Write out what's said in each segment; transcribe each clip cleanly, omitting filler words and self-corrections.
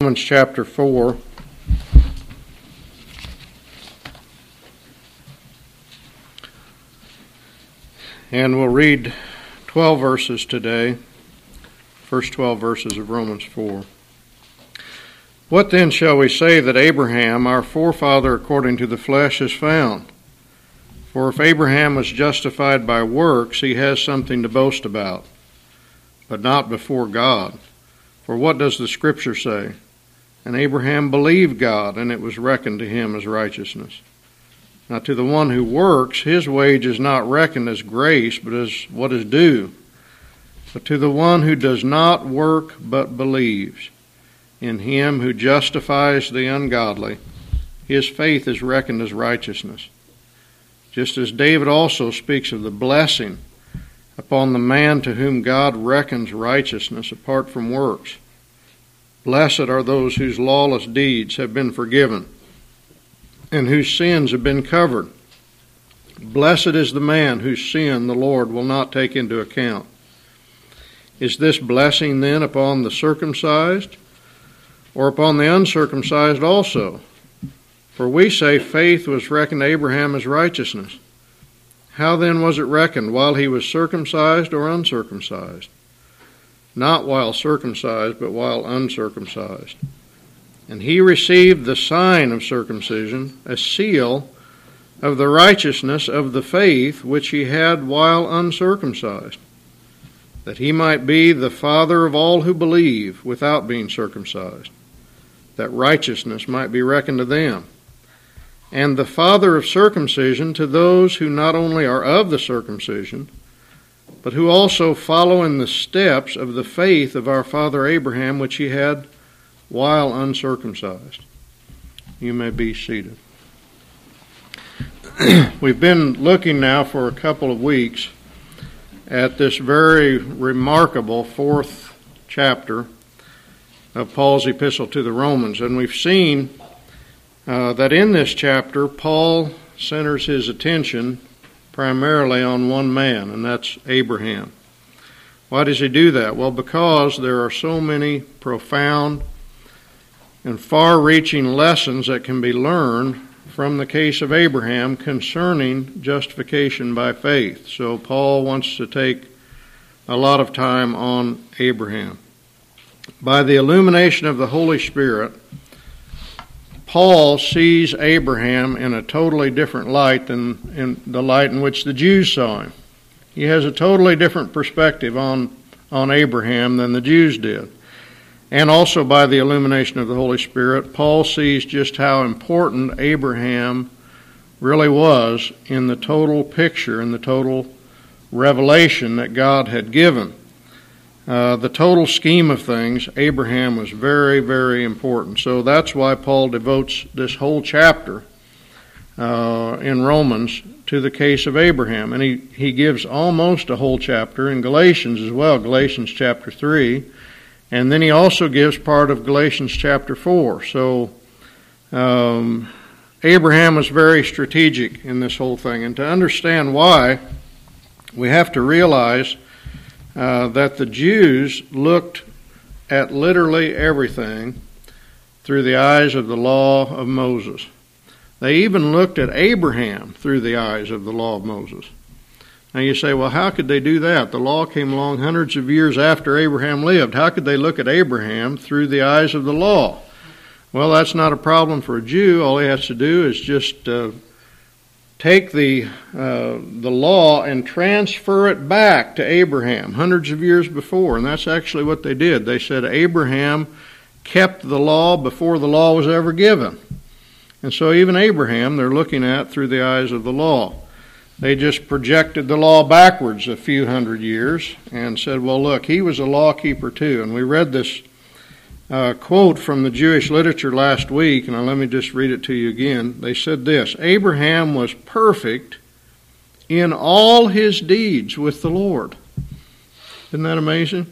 Romans chapter 4. And we'll read 12 verses today, first 12 verses of Romans 4. What then shall we say that Abraham, our forefather according to the flesh, is found? For if Abraham was justified by works, he has something to boast about, but not before God. For what does the Scripture say? And Abraham believed God, and it was reckoned to him as righteousness. Now to the one who works, his wage is not reckoned as grace, but as what is due. But to the one who does not work, but believes in him who justifies the ungodly, his faith is reckoned as righteousness. Just as David also speaks of the blessing upon the man to whom God reckons righteousness apart from works. Blessed are those whose lawless deeds have been forgiven, and whose sins have been covered. Blessed is the man whose sin the Lord will not take into account. Is this blessing then upon the circumcised, or upon the uncircumcised also? For we say faith was reckoned to Abraham as righteousness. How then was it reckoned, while he was circumcised or uncircumcised? Not while circumcised, but while uncircumcised. And he received the sign of circumcision, a seal of the righteousness of the faith which he had while uncircumcised, that he might be the father of all who believe without being circumcised, that righteousness might be reckoned to them, and the father of circumcision to those who not only are of the circumcision, but who also follow in the steps of the faith of our father Abraham, which he had while uncircumcised. You may be seated. We've been looking now for a couple of weeks at this very remarkable fourth chapter of Paul's epistle to the Romans, and we've seen that in this chapter Paul centers his attention primarily on one man, and that's Abraham. Why does he do that? Well, because there are so many profound and far-reaching lessons that can be learned from the case of Abraham concerning justification by faith. So Paul wants to take a lot of time on Abraham. By the illumination of the Holy Spirit, Paul sees Abraham in a totally different light than in the light in which the Jews saw him. He has a totally different perspective on Abraham than the Jews did. And also by the illumination of the Holy Spirit, Paul sees just how important Abraham really was in the total picture, in the total revelation that God had given. The total scheme of things, Abraham was very, very important. So that's why Paul devotes this whole chapter in Romans to the case of Abraham. And he gives almost a whole chapter in Galatians as well, Galatians chapter 3. And then he also gives part of Galatians chapter 4. So Abraham was very strategic in this whole thing. And to understand why, we have to realize that the Jews looked at literally everything through the eyes of the law of Moses. They even looked at Abraham through the eyes of the law of Moses. Now you say, well, how could they do that? The law came along hundreds of years after Abraham lived. How could they look at Abraham through the eyes of the law? Well, that's not a problem for a Jew. All he has to do is just take the law and transfer it back to Abraham hundreds of years before. And that's actually what they did. They said Abraham kept the law before the law was ever given. And so even Abraham, they're looking at through the eyes of the law. They just projected the law backwards a few hundred years and said, well, look, he was a law keeper too. And we read this quote from the Jewish literature last week, and let me just read it to you again. They said this: Abraham was perfect in all his deeds with the Lord. Isn't that amazing?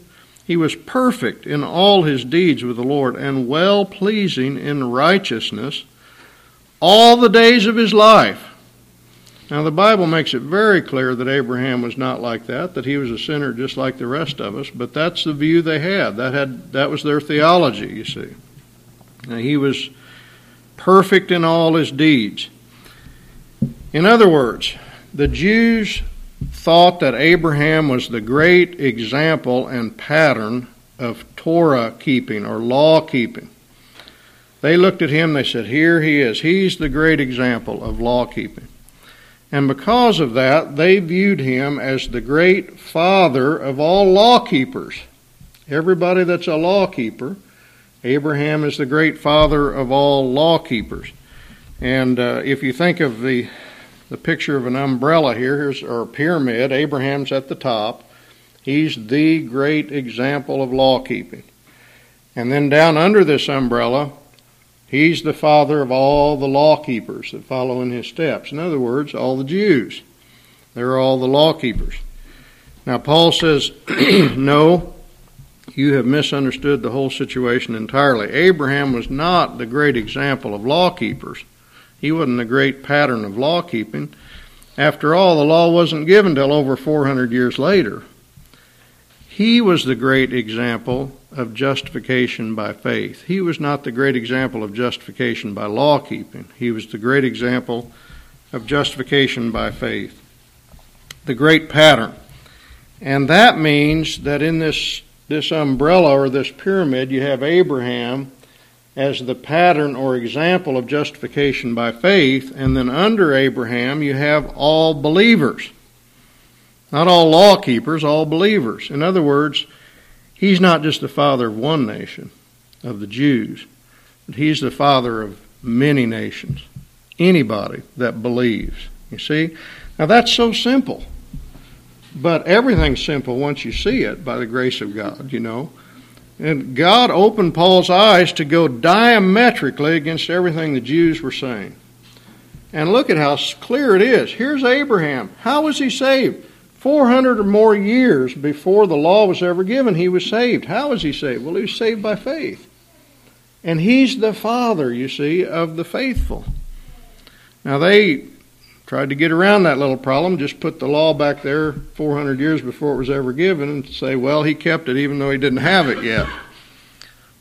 He was perfect in all his deeds with the Lord, and well-pleasing in righteousness all the days of his life. Now the Bible makes it very clear that Abraham was not like that he was a sinner just like the rest of us, but that's the view they had. That was their theology, you see. He was perfect in all his deeds. In other words, the Jews thought that Abraham was the great example and pattern of Torah keeping or law keeping. They looked at him, they said, here he is. He's the great example of law keeping. And because of that, they viewed him as the great father of all law keepers. Everybody that's a law keeper, Abraham is the great father of all law keepers. And if you think of the picture of an umbrella here, or a pyramid, Abraham's at the top. He's the great example of law keeping. And then down under this umbrella, he's the father of all the law keepers that follow in his steps. In other words, all the Jews. They're all the law keepers. Now Paul says, no, you have misunderstood the whole situation entirely. Abraham was not the great example of law keepers. He wasn't the great pattern of law keeping. After all, the law wasn't given till over 400 years later. He was the great example of justification by faith. He was not the great example of justification by law keeping. He was the great example of justification by faith, the great pattern. And that means that in this umbrella or this pyramid, you have Abraham as the pattern or example of justification by faith, and then under Abraham you have all believers. Not all law keepers, all believers. In other words, he's not just the father of one nation, of the Jews, but he's the father of many nations, anybody that believes. You see? Now that's so simple, but everything's simple once you see it by the grace of God, you know. And God opened Paul's eyes to go diametrically against everything the Jews were saying. And look at how clear it is. Here's Abraham. How was he saved? 400 or more years before the law was ever given, he was saved. How was he saved? Well, he was saved by faith. And he's the father, you see, of the faithful. Now, they tried to get around that little problem, just put the law back there 400 years before it was ever given and say, well, he kept it even though he didn't have it yet.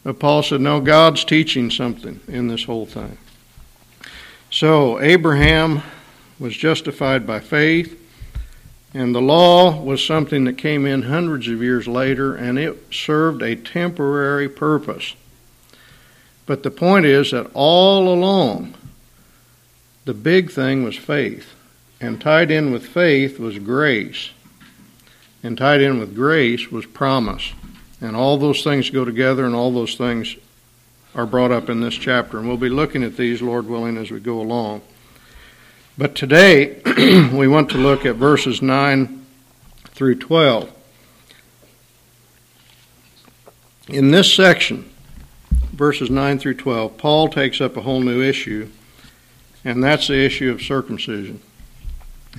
But Paul said, no, God's teaching something in this whole thing. So Abraham was justified by faith, and the law was something that came in hundreds of years later, and it served a temporary purpose. But the point is that all along, the big thing was faith, and tied in with faith was grace, and tied in with grace was promise. And all those things go together, and all those things are brought up in this chapter, and we'll be looking at these, Lord willing, as we go along. But today, we want to look at verses 9 through 12. In this section, verses 9 through 12, Paul takes up a whole new issue, and that's the issue of circumcision.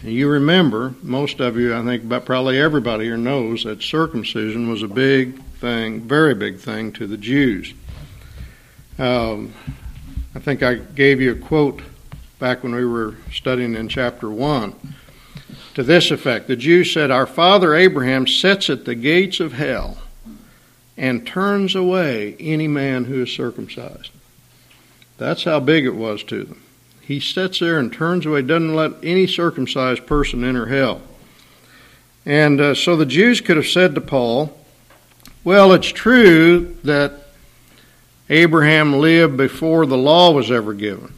And you remember, most of you, I think, but probably everybody here knows that circumcision was a big thing, very big thing to the Jews. I think I gave you a quote back when we were studying in chapter 1. To this effect, the Jews said, our father Abraham sits at the gates of hell and turns away any man who is circumcised. That's how big it was to them. He sits there and turns away, doesn't let any circumcised person enter hell. And so the Jews could have said to Paul, well, it's true that Abraham lived before the law was ever given.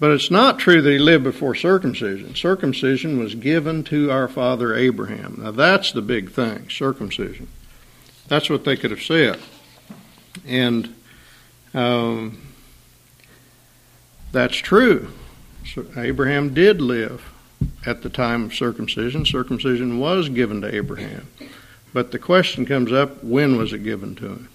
But it's not true that he lived before circumcision. Circumcision was given to our father Abraham. Now that's the big thing, circumcision. That's what they could have said. And that's true. So Abraham did live at the time of circumcision. Circumcision was given to Abraham. But the question comes up, when was it given to him?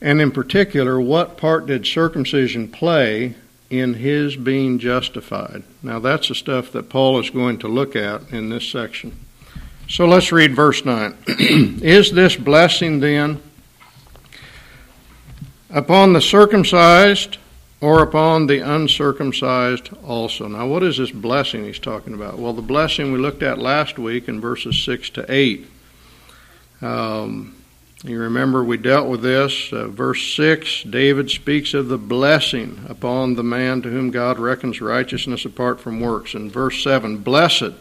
And in particular, what part did circumcision play in his being justified? Now that's the stuff that Paul is going to look at in this section. So let's read verse 9. Is this blessing then upon the circumcised or upon the uncircumcised also? Now, what is this blessing he's talking about? Well, the blessing we looked at last week in verses 6 to 8. You remember we dealt with this. Verse 6, David speaks of the blessing upon the man to whom God reckons righteousness apart from works. In verse 7, blessed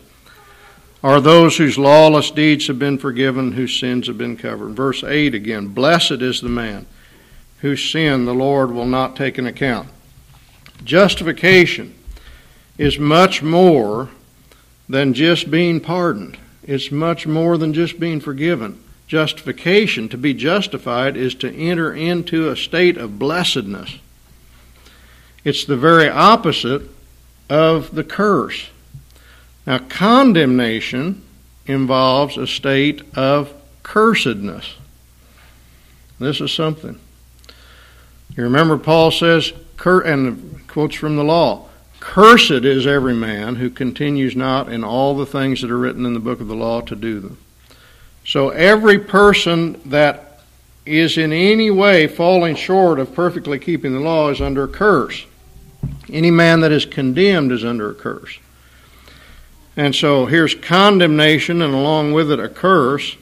are those whose lawless deeds have been forgiven, whose sins have been covered. Verse 8 again, blessed is the man whose sin the Lord will not take into account. Justification is much more than just being pardoned. It's much more than just being forgiven. Justification, to be justified, is to enter into a state of blessedness. It's the very opposite of the curse. Now, condemnation involves a state of cursedness. This is something. You remember Paul says, and quotes from the law, cursed is every man who continues not in all the things that are written in the book of the law to do them. So every person that is in any way falling short of perfectly keeping the law is under a curse. Any man that is condemned is under a curse. And so here's condemnation, and along with it a curse.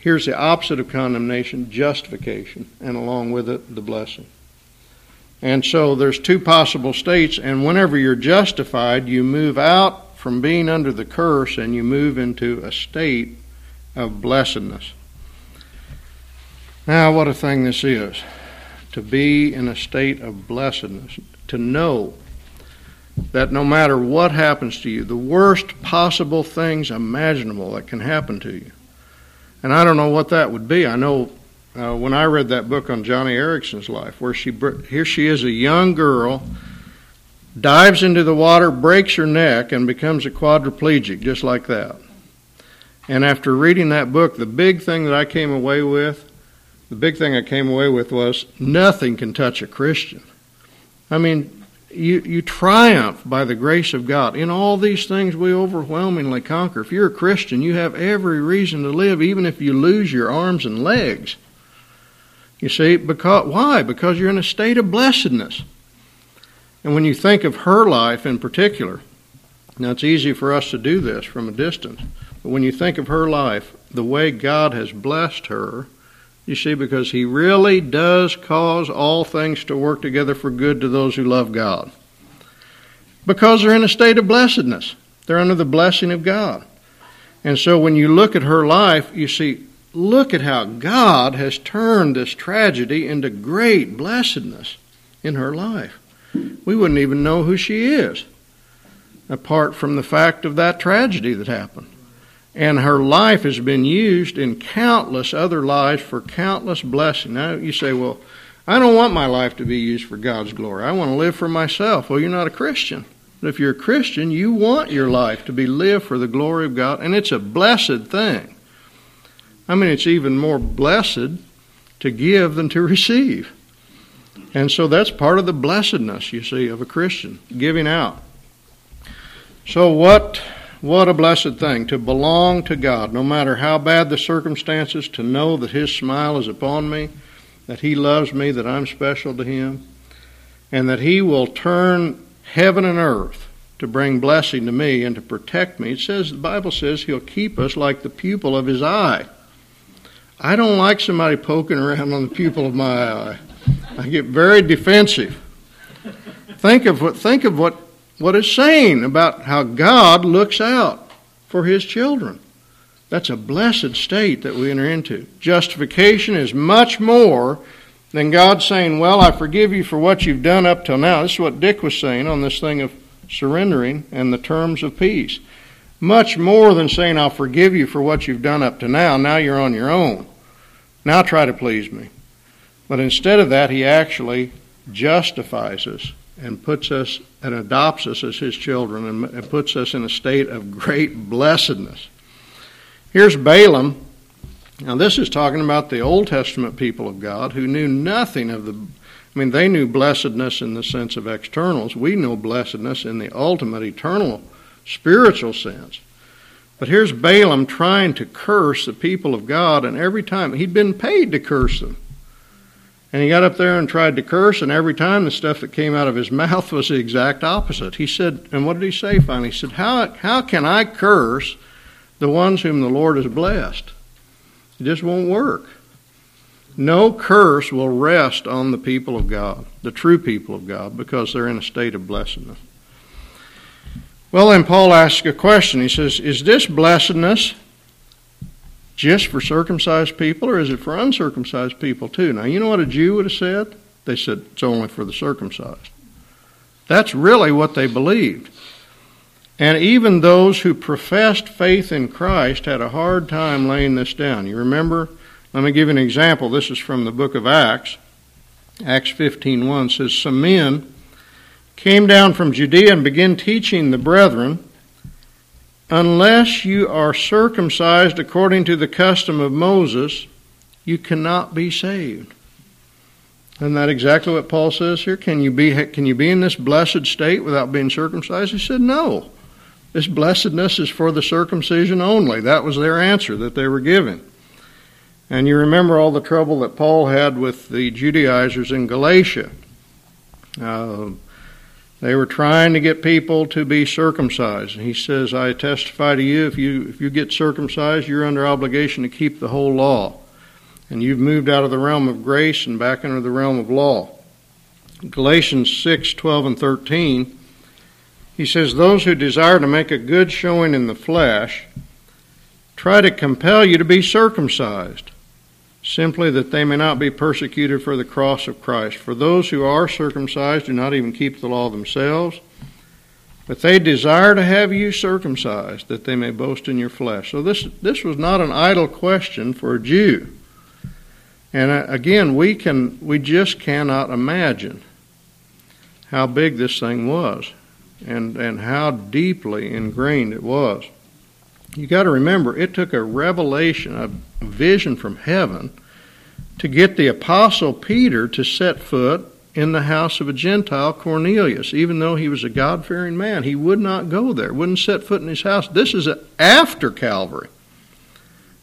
Here's the opposite of condemnation, justification, and along with it the blessing. And so there's two possible states, and whenever you're justified, you move out from being under the curse and you move into a state of blessedness. Now, what a thing this is, to be in a state of blessedness, to know that no matter what happens to you, the worst possible things imaginable that can happen to you. And I don't know what that would be. I know when I read that book on Johnny Erickson's life, where here she is, a young girl, dives into the water, breaks her neck, and becomes a quadriplegic just like that. And after reading that book, the big thing I came away with was nothing can touch a Christian. I mean, you triumph by the grace of God. In all these things we overwhelmingly conquer. If you're a Christian, you have every reason to live, even if you lose your arms and legs. You see, why? Because you're in a state of blessedness. And when you think of her life in particular, now it's easy for us to do this from a distance, but when you think of her life, the way God has blessed her, you see, because he really does cause all things to work together for good to those who love God. Because they're in a state of blessedness. They're under the blessing of God. And so when you look at her life, you see, look at how God has turned this tragedy into great blessedness in her life. We wouldn't even know who she is, apart from the fact of that tragedy that happened. And her life has been used in countless other lives for countless blessings. Now you say, well, I don't want my life to be used for God's glory. I want to live for myself. Well, you're not a Christian. But if you're a Christian, you want your life to be lived for the glory of God. And it's a blessed thing. I mean, it's even more blessed to give than to receive. And so that's part of the blessedness, you see, of a Christian, giving out. So what a blessed thing, to belong to God, no matter how bad the circumstances, to know that his smile is upon me, that he loves me, that I'm special to him, and that he will turn heaven and earth to bring blessing to me and to protect me. It says, the Bible says, he'll keep us like the pupil of his eye. I don't like somebody poking around on the pupil of my eye. I get very defensive. Think of what it's saying about how God looks out for his children. That's a blessed state that we enter into. Justification is much more than God saying, well, I forgive you for what you've done up till now. This is what Dick was saying on this thing of surrendering and the terms of peace. Much more than saying, I'll forgive you for what you've done up to now. Now you're on your own. Now try to please me. But instead of that, he actually justifies us and puts us and adopts us as his children and puts us in a state of great blessedness. Here's Balaam. Now this is talking about the Old Testament people of God who knew nothing of they knew blessedness in the sense of externals. We know blessedness in the ultimate eternal spiritual sense. But here's Balaam trying to curse the people of God, and every time he'd been paid to curse them. And he got up there and tried to curse, and every time the stuff that came out of his mouth was the exact opposite. He said, and what did he say finally? He said, how can I curse the ones whom the Lord has blessed? It just won't work. No curse will rest on the people of God, the true people of God, because they're in a state of blessedness. Well, then Paul asks a question. He says, is this blessedness just for circumcised people, or is it for uncircumcised people too? Now, you know what a Jew would have said? They said, it's only for the circumcised. That's really what they believed. And even those who professed faith in Christ had a hard time laying this down. You remember? Let me give you an example. This is from the book of Acts. Acts 15:1 says, some men came down from Judea and began teaching the brethren, unless you are circumcised according to the custom of Moses, you cannot be saved. Isn't that exactly what Paul says here? Can you be in this blessed state without being circumcised? He said, no. This blessedness is for the circumcision only. That was their answer that they were giving. And you remember all the trouble that Paul had with the Judaizers in Galatia. They were trying to get people to be circumcised. And he says, I testify to you, if you get circumcised, you're under obligation to keep the whole law. And you've moved out of the realm of grace and back into the realm of law. Galatians 6:12 and 13, he says, those who desire to make a good showing in the flesh try to compel you to be circumcised, simply that they may not be persecuted for the cross of Christ. For those who are circumcised do not even keep the law themselves, but they desire to have you circumcised, that they may boast in your flesh. So this was not an idle question for a Jew. And again, we just cannot imagine how big this thing was and how deeply ingrained it was. You got to remember, it took a revelation, a vision from heaven, to get the Apostle Peter to set foot in the house of a Gentile, Cornelius. Even though he was a God-fearing man, he would not go there, wouldn't set foot in his house. This is after Calvary.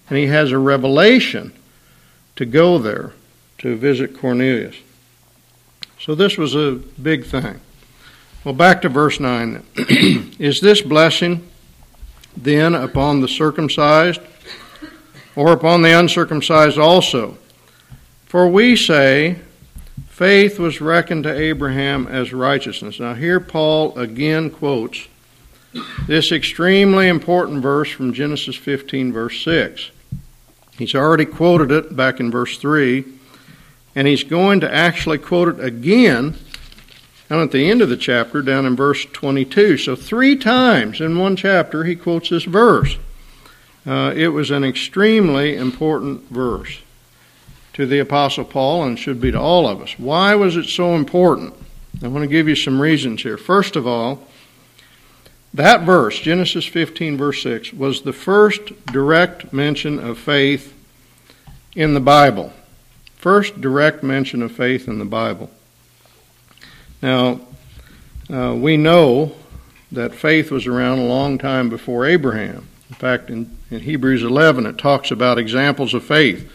And he has a revelation to go there to visit Cornelius. So this was a big thing. Well, back to verse 9. Is this blessing then upon the circumcised, or upon the uncircumcised also? For we say, faith was reckoned to Abraham as righteousness. Now here Paul again quotes this extremely important verse from Genesis 15, verse 6. He's already quoted it back in verse 3, and he's going to actually quote it again down at the end of the chapter, down in verse 22. So three times in one chapter he quotes this verse. It was an extremely important verse to the Apostle Paul, and should be to all of us. Why was it so important? I want to give you some reasons here. First of all, that verse, Genesis 15, verse 6, was the first direct mention of faith in the Bible. First direct mention of faith in the Bible. Now, we know that faith was around a long time before Abraham. In fact, in Hebrews 11, it talks about examples of faith.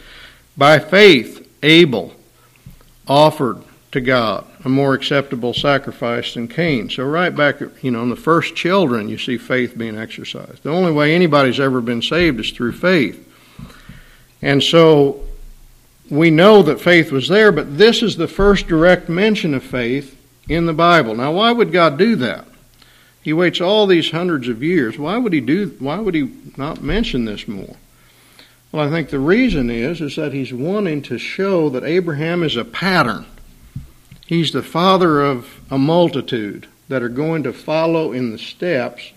By faith, Abel offered to God a more acceptable sacrifice than Cain. So right back, in the first children, you see faith being exercised. The only way anybody's ever been saved is through faith. And so we know that faith was there, but this is the first direct mention of faith in the Bible. Now, why would God do that? He waits all these hundreds of years. Why would he not mention this more? Well, I think the reason is that he's wanting to show that Abraham is a pattern. He's the father of a multitude that are going to follow in the steps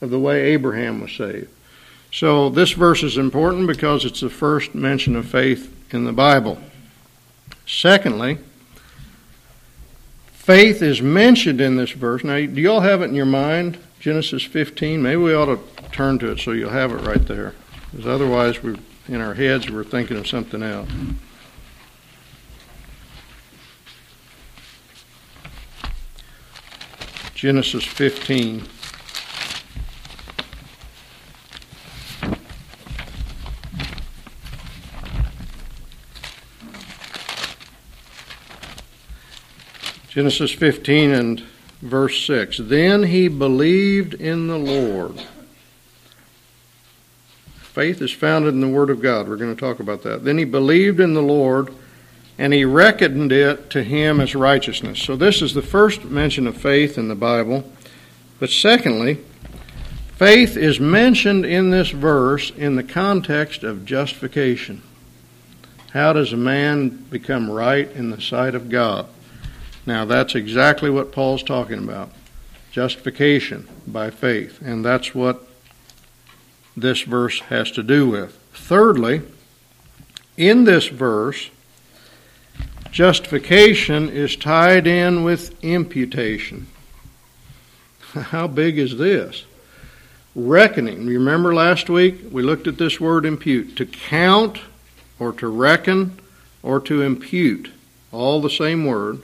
of the way Abraham was saved. So this verse is important because it's the first mention of faith in the Bible. Secondly, faith is mentioned in this verse. Now, do you all have it in your mind? Genesis 15? Maybe we ought to turn to it so you'll have it right there. Because otherwise, in our heads, we're thinking of something else. Genesis 15. Genesis 15 and verse 6. Then he believed in the Lord, Faith is founded in the Word of God. We're going to talk about that. Then he believed in the Lord, and he reckoned it to him as righteousness. So this is the first mention of faith in the Bible. But secondly, faith is mentioned in this verse in the context of justification. How does a man become right in the sight of God? Now, that's exactly what Paul's talking about. Justification by faith. And that's what this verse has to do with. Thirdly, in this verse, justification is tied in with imputation. How big is this? Reckoning. Remember last week we looked at this word impute. To count or to reckon or to impute. All the same word.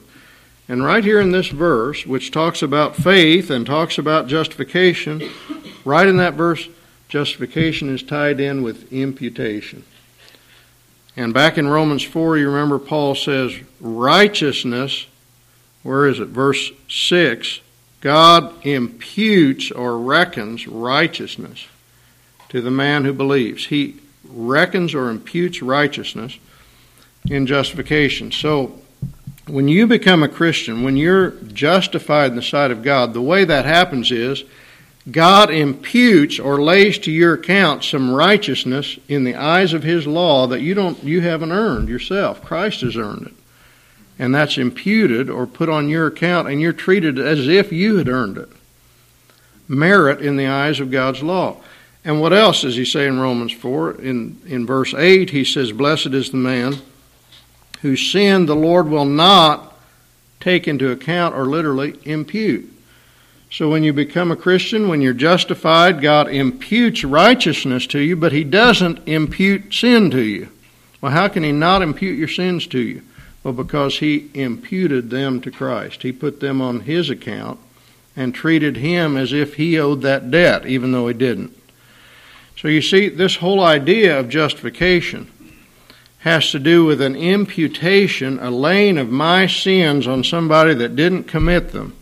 And right here in this verse, which talks about faith and talks about justification, right in that verse, justification is tied in with imputation. And back in Romans 4, you remember Paul says, righteousness, where is it? Verse 6, God imputes or reckons righteousness to the man who believes. He reckons or imputes righteousness in justification. So, when you become a Christian, when you're justified in the sight of God, the way that happens is God imputes or lays to your account some righteousness in the eyes of His law that you haven't earned yourself. Christ has earned it. And that's imputed or put on your account, and you're treated as if you had earned it. Merit in the eyes of God's law. And what else does he say in Romans 4? In verse 8, he says, blessed is the man whose sin the Lord will not take into account or literally impute. So when you become a Christian, when you're justified, God imputes righteousness to you, but He doesn't impute sin to you. Well, how can He not impute your sins to you? Well, because He imputed them to Christ. He put them on His account and treated Him as if He owed that debt, even though He didn't. So you see, this whole idea of justification has to do with an imputation, a laying of my sins on somebody that didn't commit them,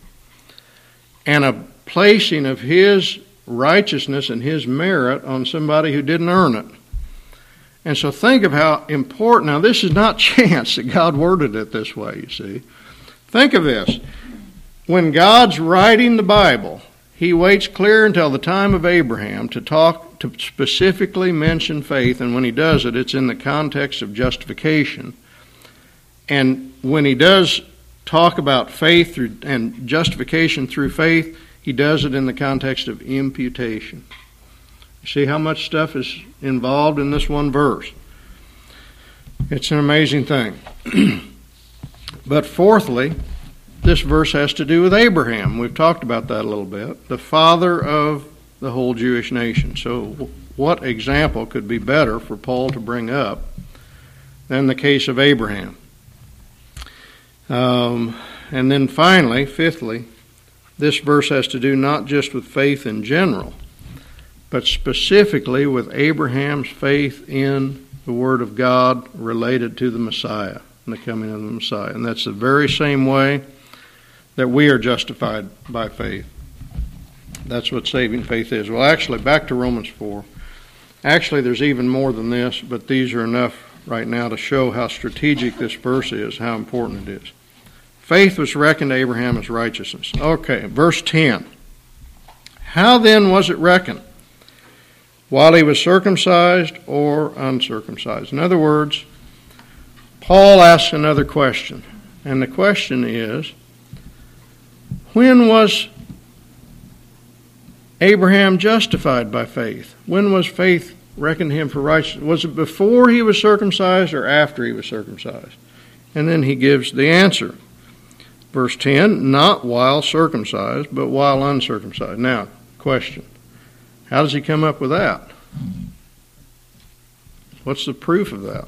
and a placing of His righteousness and His merit on somebody who didn't earn it. And so think of how important, now this is not chance that God worded it this way, you see. Think of this. When God's writing the Bible, He waits clear until the time of Abraham to specifically mention faith, and when He does it, it's in the context of justification. And when He does talk about faith and justification through faith, He does it in the context of imputation. You see how much stuff is involved in this one verse. It's an amazing thing. But fourthly, this verse has to do with Abraham. We've talked about that a little bit. The father of the whole Jewish nation. So what example could be better for Paul to bring up than the case of Abraham? And then finally, fifthly, this verse has to do not just with faith in general, but specifically with Abraham's faith in the Word of God related to the Messiah and the coming of the Messiah. And that's the very same way that we are justified by faith. That's what saving faith is. Well, actually, back to Romans 4. Actually, there's even more than this, but these are enough right now to show how strategic this verse is, how important it is. Faith was reckoned to Abraham as righteousness. Okay, verse 10. How then was it reckoned? While he was circumcised or uncircumcised? In other words, Paul asks another question. And the question is, when was Abraham justified by faith? When was faith reckoned him for righteousness? Was it before he was circumcised or after he was circumcised? And then he gives the answer. Verse 10, not while circumcised, but while uncircumcised. Now, question. How does he come up with that? What's the proof of that?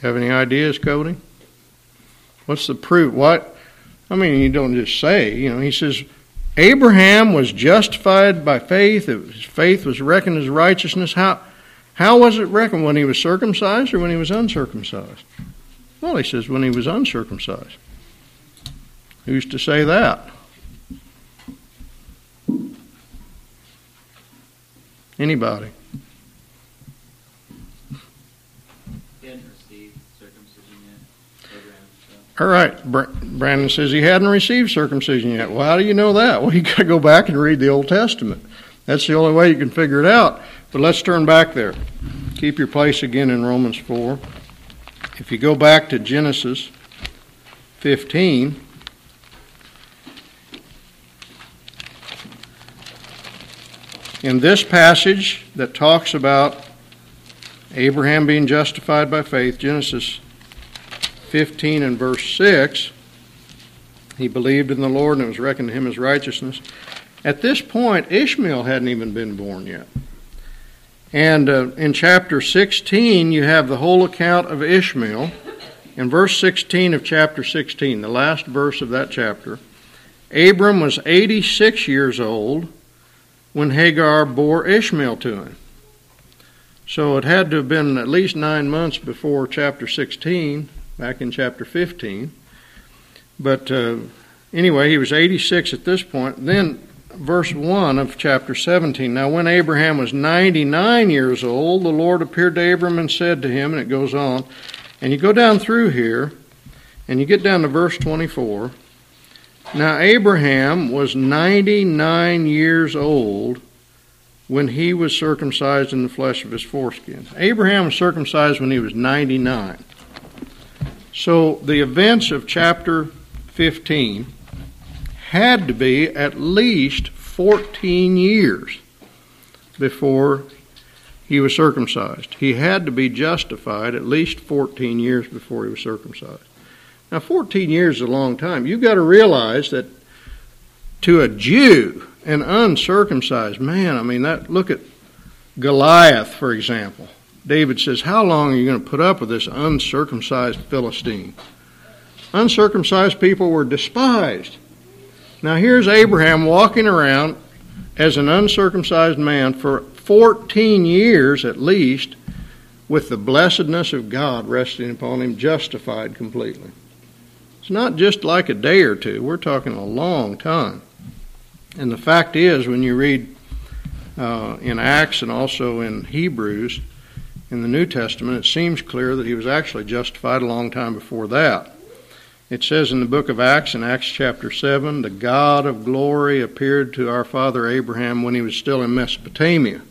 Have any ideas, Cody? What's the proof? What? I mean, you don't just say. You know, he says, Abraham was justified by faith. His faith was reckoned as righteousness. How was it reckoned? When he was circumcised or when he was uncircumcised? Well, he says when he was uncircumcised. Who's to say that? Anybody? Hadn't received circumcision yet. All right. Brandon says he hadn't received circumcision yet. Well, how do you know that? Well, you got to go back and read the Old Testament. That's the only way you can figure it out. But let's turn back there. Keep your place again in Romans 4. If you go back to Genesis 15... in this passage that talks about Abraham being justified by faith, Genesis 15 and verse 6, he believed in the Lord and it was reckoned to him as righteousness. At this point, Ishmael hadn't even been born yet. And in chapter 16, you have the whole account of Ishmael. In verse 16 of chapter 16, the last verse of that chapter, Abram was 86 years old when Hagar bore Ishmael to him. So it had to have been at least 9 months before chapter 16, back in chapter 15. But anyway, he was 86 at this point. Then verse 1 of chapter 17. Now when Abraham was 99 years old, the Lord appeared to Abram and said to him, and it goes on. And you go down through here, and you get down to verse 24. Now Abraham was 99 years old when he was circumcised in the flesh of his foreskin. Abraham was circumcised when he was 99. So the events of chapter 15 had to be at least 14 years before he was circumcised. He had to be justified at least 14 years before he was circumcised. Now, 14 years is a long time. You've got to realize that to a Jew, an uncircumcised man, look at Goliath, for example. David says, how long are you going to put up with this uncircumcised Philistine? Uncircumcised people were despised. Now, here's Abraham walking around as an uncircumcised man for 14 years at least, with the blessedness of God resting upon him, justified completely. It's not just like a day or two. We're talking a long time. And the fact is, when you read in Acts and also in Hebrews, in the New Testament, it seems clear that he was actually justified a long time before that. It says in the book of Acts, in Acts chapter 7, the God of glory appeared to our father Abraham when he was still in Mesopotamia.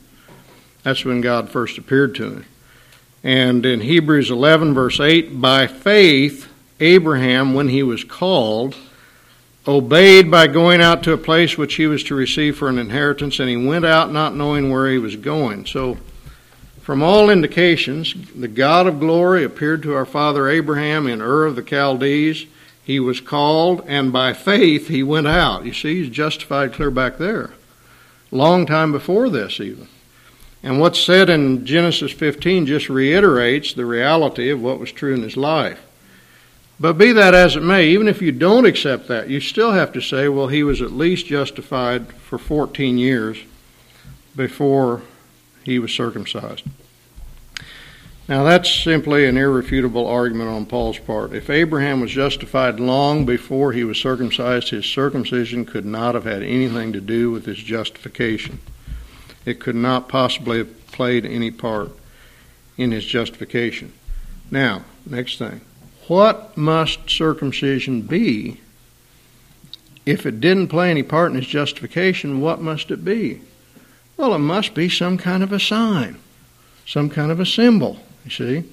That's when God first appeared to him. And in Hebrews 11, verse 8, by faith, Abraham, when he was called, obeyed by going out to a place which he was to receive for an inheritance, and he went out not knowing where he was going. So, from all indications, the God of glory appeared to our father Abraham in Ur of the Chaldees. He was called, and by faith he went out. You see, he's justified clear back there. Long time before this, even. And what's said in Genesis 15 just reiterates the reality of what was true in his life. But be that as it may, even if you don't accept that, you still have to say, well, he was at least justified for 14 years before he was circumcised. Now, that's simply an irrefutable argument on Paul's part. If Abraham was justified long before he was circumcised, his circumcision could not have had anything to do with his justification. It could not possibly have played any part in his justification. Now, next thing. What must circumcision be? If it didn't play any part in his justification, what must it be? Well, it must be some kind of a sign, some kind of a symbol, you see?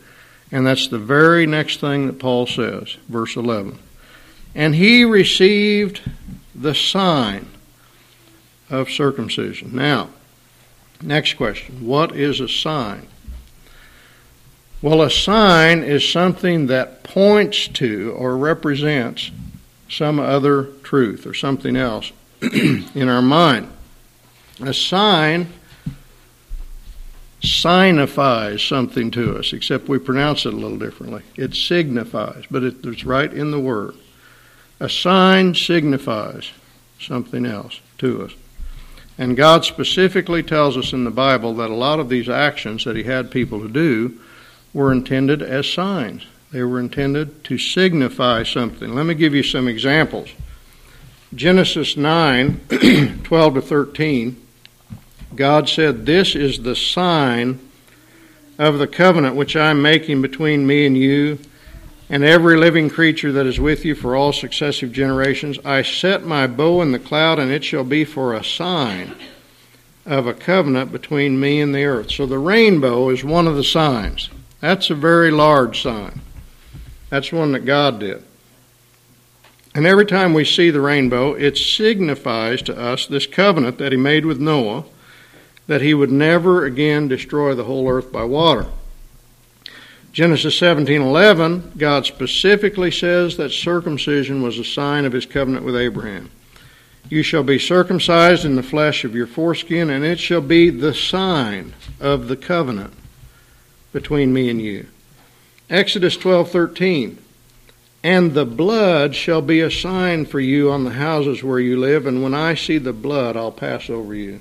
And that's the very next thing that Paul says, verse 11. And he received the sign of circumcision. Now, next question, what is a sign? Well, a sign is something that points to or represents some other truth or something else in our mind. A sign signifies something to us, except we pronounce it a little differently. It signifies, but it's right in the word. A sign signifies something else to us. And God specifically tells us in the Bible that a lot of these actions that he had people to do were intended as signs. They were intended to signify something. Let me give you some examples. Genesis 9, 12 to 13, God said, "This is the sign of the covenant which I am making between me and you and every living creature that is with you for all successive generations. I set my bow in the cloud, and it shall be for a sign of a covenant between me and the earth." So the rainbow is one of the signs. That's a very large sign. That's one that God did. And every time we see the rainbow, it signifies to us this covenant that he made with Noah, that he would never again destroy the whole earth by water. Genesis 17:11, God specifically says that circumcision was a sign of his covenant with Abraham. "You shall be circumcised in the flesh of your foreskin, and it shall be the sign of the covenant between me and you." Exodus 12:13, "And the blood shall be a sign for you on the houses where you live, and when I see the blood, I'll pass over you."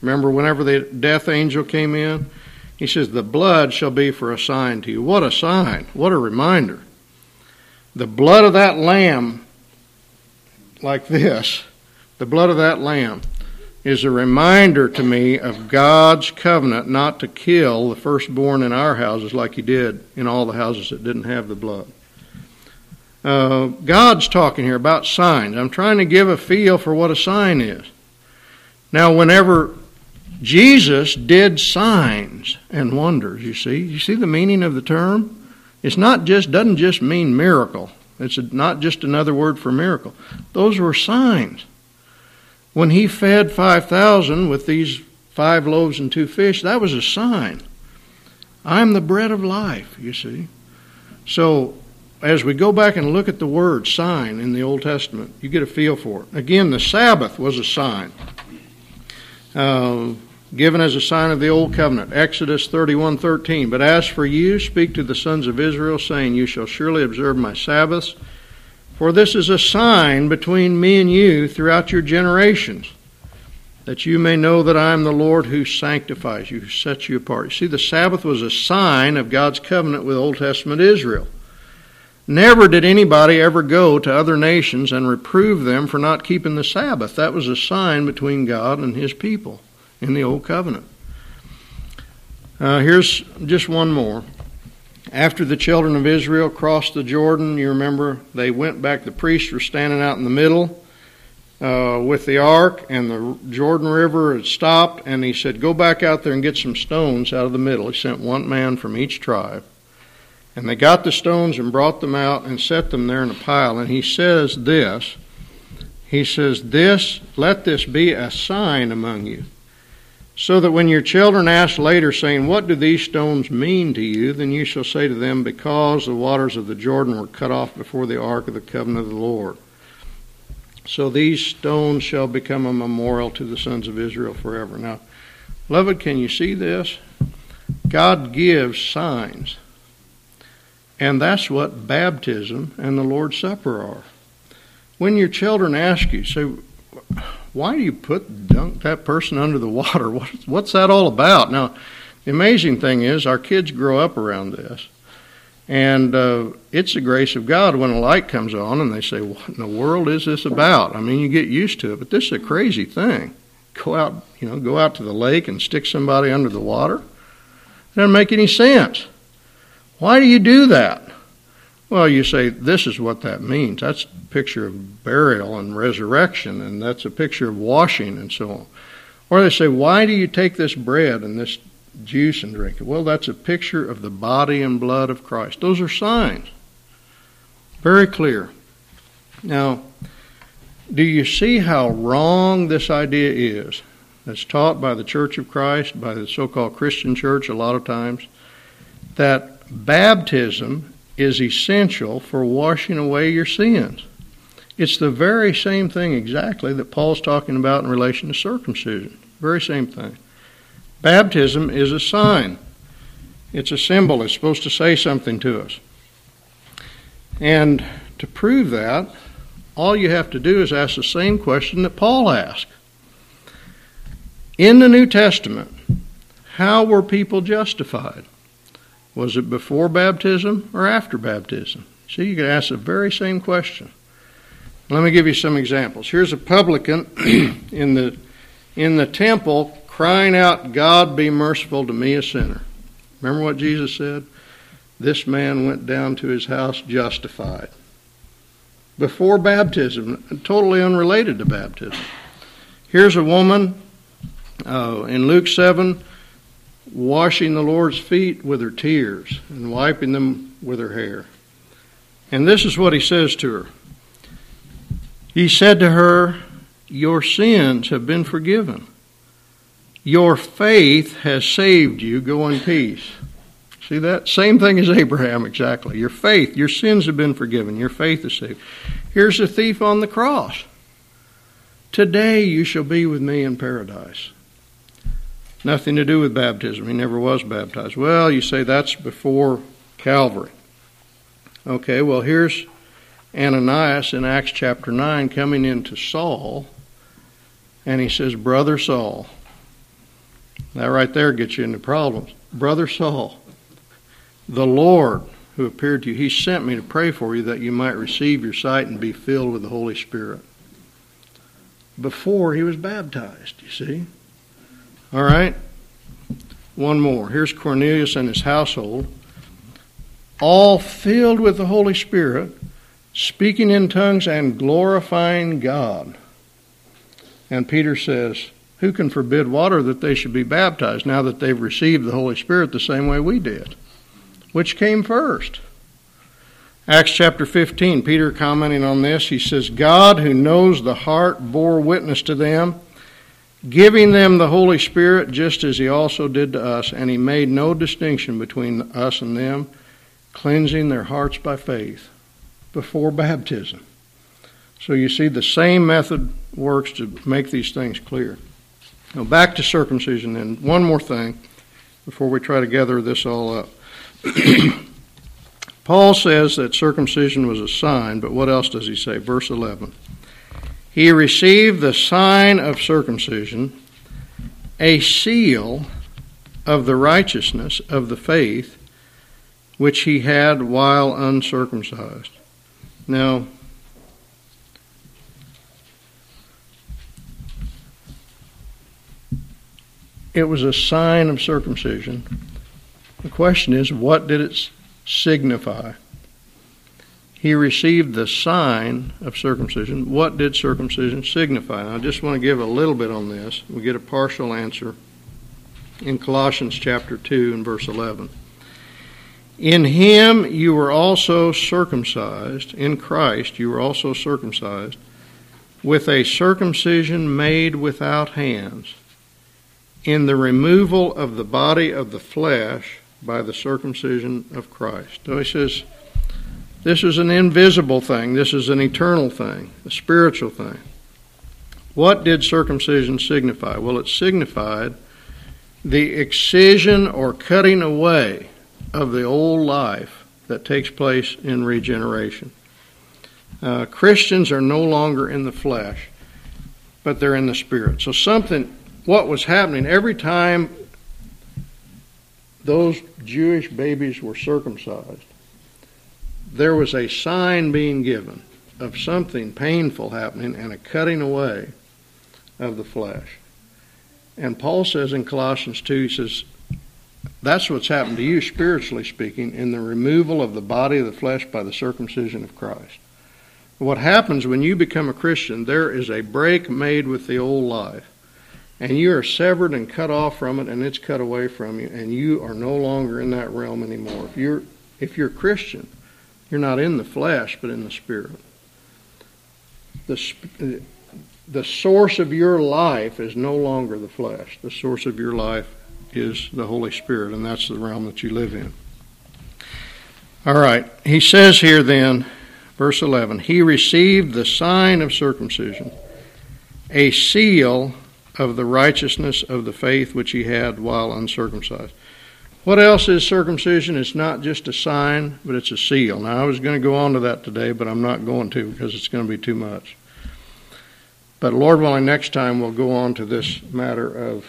Remember, whenever the death angel came in, he says, "The blood shall be for a sign to you." What a sign. What a reminder. The blood of that lamb, like this, the blood of that lamb is a reminder to me of God's covenant not to kill the firstborn in our houses like he did in all the houses that didn't have the blood. God's talking here about signs. I'm trying to give a feel for what a sign is. Now, whenever Jesus did signs and wonders, you see the meaning of the term? It's not just, doesn't just mean miracle. It's not just another word for miracle. Those were signs. When he fed 5,000 with these 5 loaves and 2 fish, that was a sign. "I'm the bread of life," you see. So as we go back and look at the word sign in the Old Testament, you get a feel for it. Again, the Sabbath was a sign, given as a sign of the Old Covenant. Exodus 31:13, "But as for you, speak to the sons of Israel, saying, you shall surely observe my Sabbaths, for this is a sign between me and you throughout your generations, that you may know that I am the Lord who sanctifies you, who sets you apart." You see, the Sabbath was a sign of God's covenant with Old Testament Israel. Never did anybody ever go to other nations and reprove them for not keeping the Sabbath. That was a sign between God and his people in the Old Covenant. Here's just one more. After the children of Israel crossed the Jordan, you remember, they went back. The priests were standing out in the middle with the ark, and the Jordan River had stopped, and he said, "Go back out there and get some stones out of the middle." He sent one man from each tribe. And they got the stones and brought them out and set them there in a pile. And he says, "Let this be a sign among you, so that when your children ask later, saying, what do these stones mean to you? Then you shall say to them, because the waters of the Jordan were cut off before the ark of the covenant of the Lord. So these stones shall become a memorial to the sons of Israel forever." Now, beloved, can you see this? God gives signs. And that's what baptism and the Lord's Supper are. When your children ask you, say, "Why do you dunk that person under the water? What's that all about?" Now, the amazing thing is our kids grow up around this. And it's the grace of God when a light comes on and they say, "What in the world is this about?" I mean, you get used to it, but this is a crazy thing. Go out to the lake and stick somebody under the water? It doesn't make any sense. Why do you do that? Well, you say, this is what that means. That's a picture of burial and resurrection, and that's a picture of washing and so on. Or they say, why do you take this bread and this juice and drink it? Well, that's a picture of the body and blood of Christ. Those are signs. Very clear. Now, do you see how wrong this idea is? That's taught by the Church of Christ, by the so-called Christian church a lot of times, that baptism is essential for washing away your sins. It's the very same thing exactly that Paul's talking about in relation to circumcision. Very same thing. Baptism is a sign. It's a symbol. It's supposed to say something to us. And to prove that, all you have to do is ask the same question that Paul asked. In the New Testament, how were people justified? Was it before baptism or after baptism? See, you could ask the very same question. Let me give you some examples. Here's a publican in the temple crying out, "God, be merciful to me, a sinner." Remember what Jesus said? This man went down to his house justified. Before baptism, totally unrelated to baptism. Here's a woman in Luke 7 washing the Lord's feet with her tears and wiping them with her hair. And this is what he says to her. He said to her, "Your sins have been forgiven. Your faith has saved you. Go in peace." See that? Same thing as Abraham, exactly. Your faith, your sins have been forgiven. Your faith is saved. Here's the thief on the cross. "Today you shall be with me in paradise." Nothing to do with baptism. He never was baptized. Well, you say that's before Calvary. Okay, well, here's Ananias in Acts chapter 9 coming into Saul, and he says, "Brother Saul." That right there gets you into problems. "Brother Saul, the Lord who appeared to you, he sent me to pray for you that you might receive your sight and be filled with the Holy Spirit." Before he was baptized, you see. All right, one more. Here's Cornelius and his household, all filled with the Holy Spirit, speaking in tongues and glorifying God. And Peter says, "Who can forbid water that they should be baptized now that they've received the Holy Spirit the same way we did?" Which came first? Acts chapter 15, Peter commenting on this, he says, "God who knows the heart bore witness to them, giving them the Holy Spirit just as he also did to us, and he made no distinction between us and them, cleansing their hearts by faith." Before baptism. So you see the same method works to make these things clear. Now back to circumcision, and one more thing before we try to gather this all up. Paul says that circumcision was a sign, but what else does he say? Verse 11. He received the sign of circumcision, a seal of the righteousness of the faith which he had while uncircumcised. Now, it was a sign of circumcision. The question is, what did it signify? He received the sign of circumcision. What did circumcision signify? And I just want to give a little bit on this. We get a partial answer in Colossians chapter 2 and verse 11. In him you were also circumcised, in Christ you were also circumcised, with a circumcision made without hands, in the removal of the body of the flesh by the circumcision of Christ. So he says, this is an invisible thing, this is an eternal thing, a spiritual thing. What did circumcision signify? Well, it signified the excision or cutting away of the old life that takes place in regeneration. Christians are no longer in the flesh, but they're in the spirit. So what was happening every time those Jewish babies were circumcised, there was a sign being given of something painful happening and a cutting away of the flesh. And Paul says in Colossians 2, he says, that's what's happened to you, spiritually speaking, in the removal of the body of the flesh by the circumcision of Christ. What happens when you become a Christian, there is a break made with the old life, and you are severed and cut off from it, and it's cut away from you, and you are no longer in that realm anymore. If you're Christian, you're not in the flesh, but in the spirit. The source of your life is no longer the flesh. The source of your life is the Holy Spirit, and that's the realm that you live in. All right, he says here then, verse 11, he received the sign of circumcision, a seal of the righteousness of the faith which he had while uncircumcised. What else is circumcision? It's not just a sign, but it's a seal. Now, I was going to go on to that today, but I'm not going to because it's going to be too much. But Lord willing, next time we'll go on to this matter of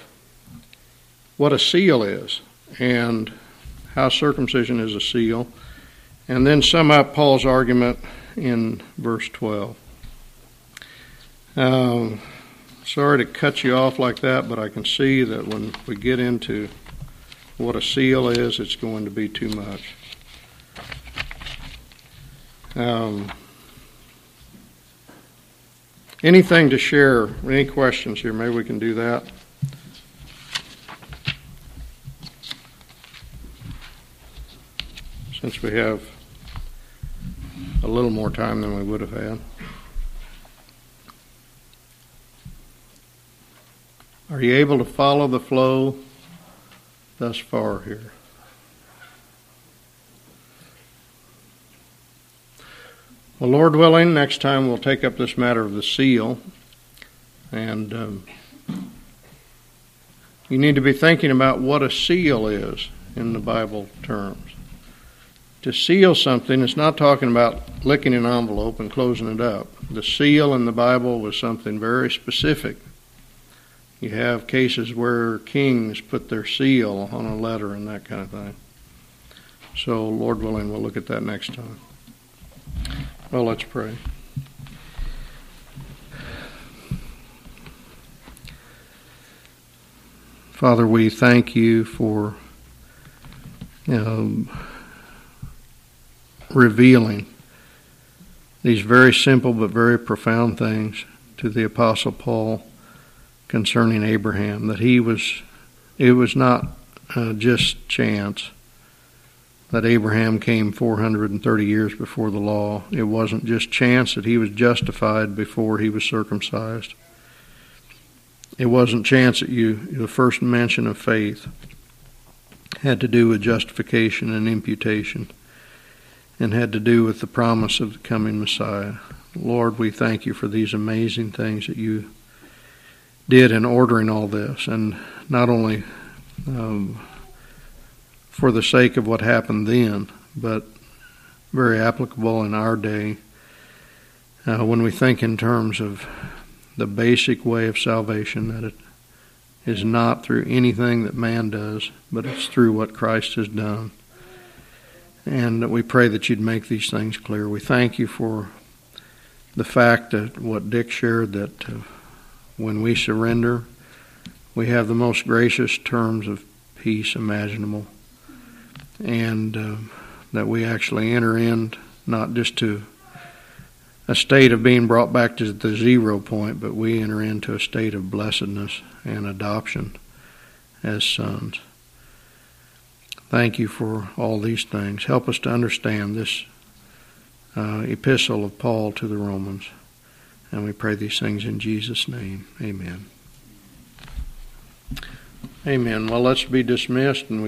what a seal is, and how circumcision is a seal, and then sum up Paul's argument in verse 12. Sorry to cut you off like that, but I can see that when we get into what a seal is, it's going to be too much. Anything to share? Any questions here? Maybe we can do that. Since we have a little more time than we would have had. Are you able to follow the flow thus far here? Well, Lord willing, next time we'll take up this matter of the seal. And you need to be thinking about what a seal is in the Bible terms. To seal something, it's not talking about licking an envelope and closing it up. The seal in the Bible was something very specific. You have cases where kings put their seal on a letter and that kind of thing. So, Lord willing, we'll look at that next time. Well, let's pray. Father, we thank you for revealing these very simple but very profound things to the Apostle Paul concerning Abraham, that it was not just chance that Abraham came 430 years before the law. It wasn't just chance that he was justified before he was circumcised. It wasn't chance that the first mention of faith had to do with justification and imputation and had to do with the promise of the coming Messiah. Lord, we thank you for these amazing things that you did in ordering all this, and not only for the sake of what happened then, but very applicable in our day when we think in terms of the basic way of salvation, that it is not through anything that man does, but it's through what Christ has done. And we pray that you'd make these things clear. We thank you for the fact that what Dick shared, that when we surrender, we have the most gracious terms of peace imaginable. And that we actually enter in not just to a state of being brought back to the 0 point, but we enter into a state of blessedness and adoption as sons. Thank you for all these things. Help us to understand this epistle of Paul to the Romans. And we pray these things in Jesus' name. Amen. Amen. Well, let's be dismissed and we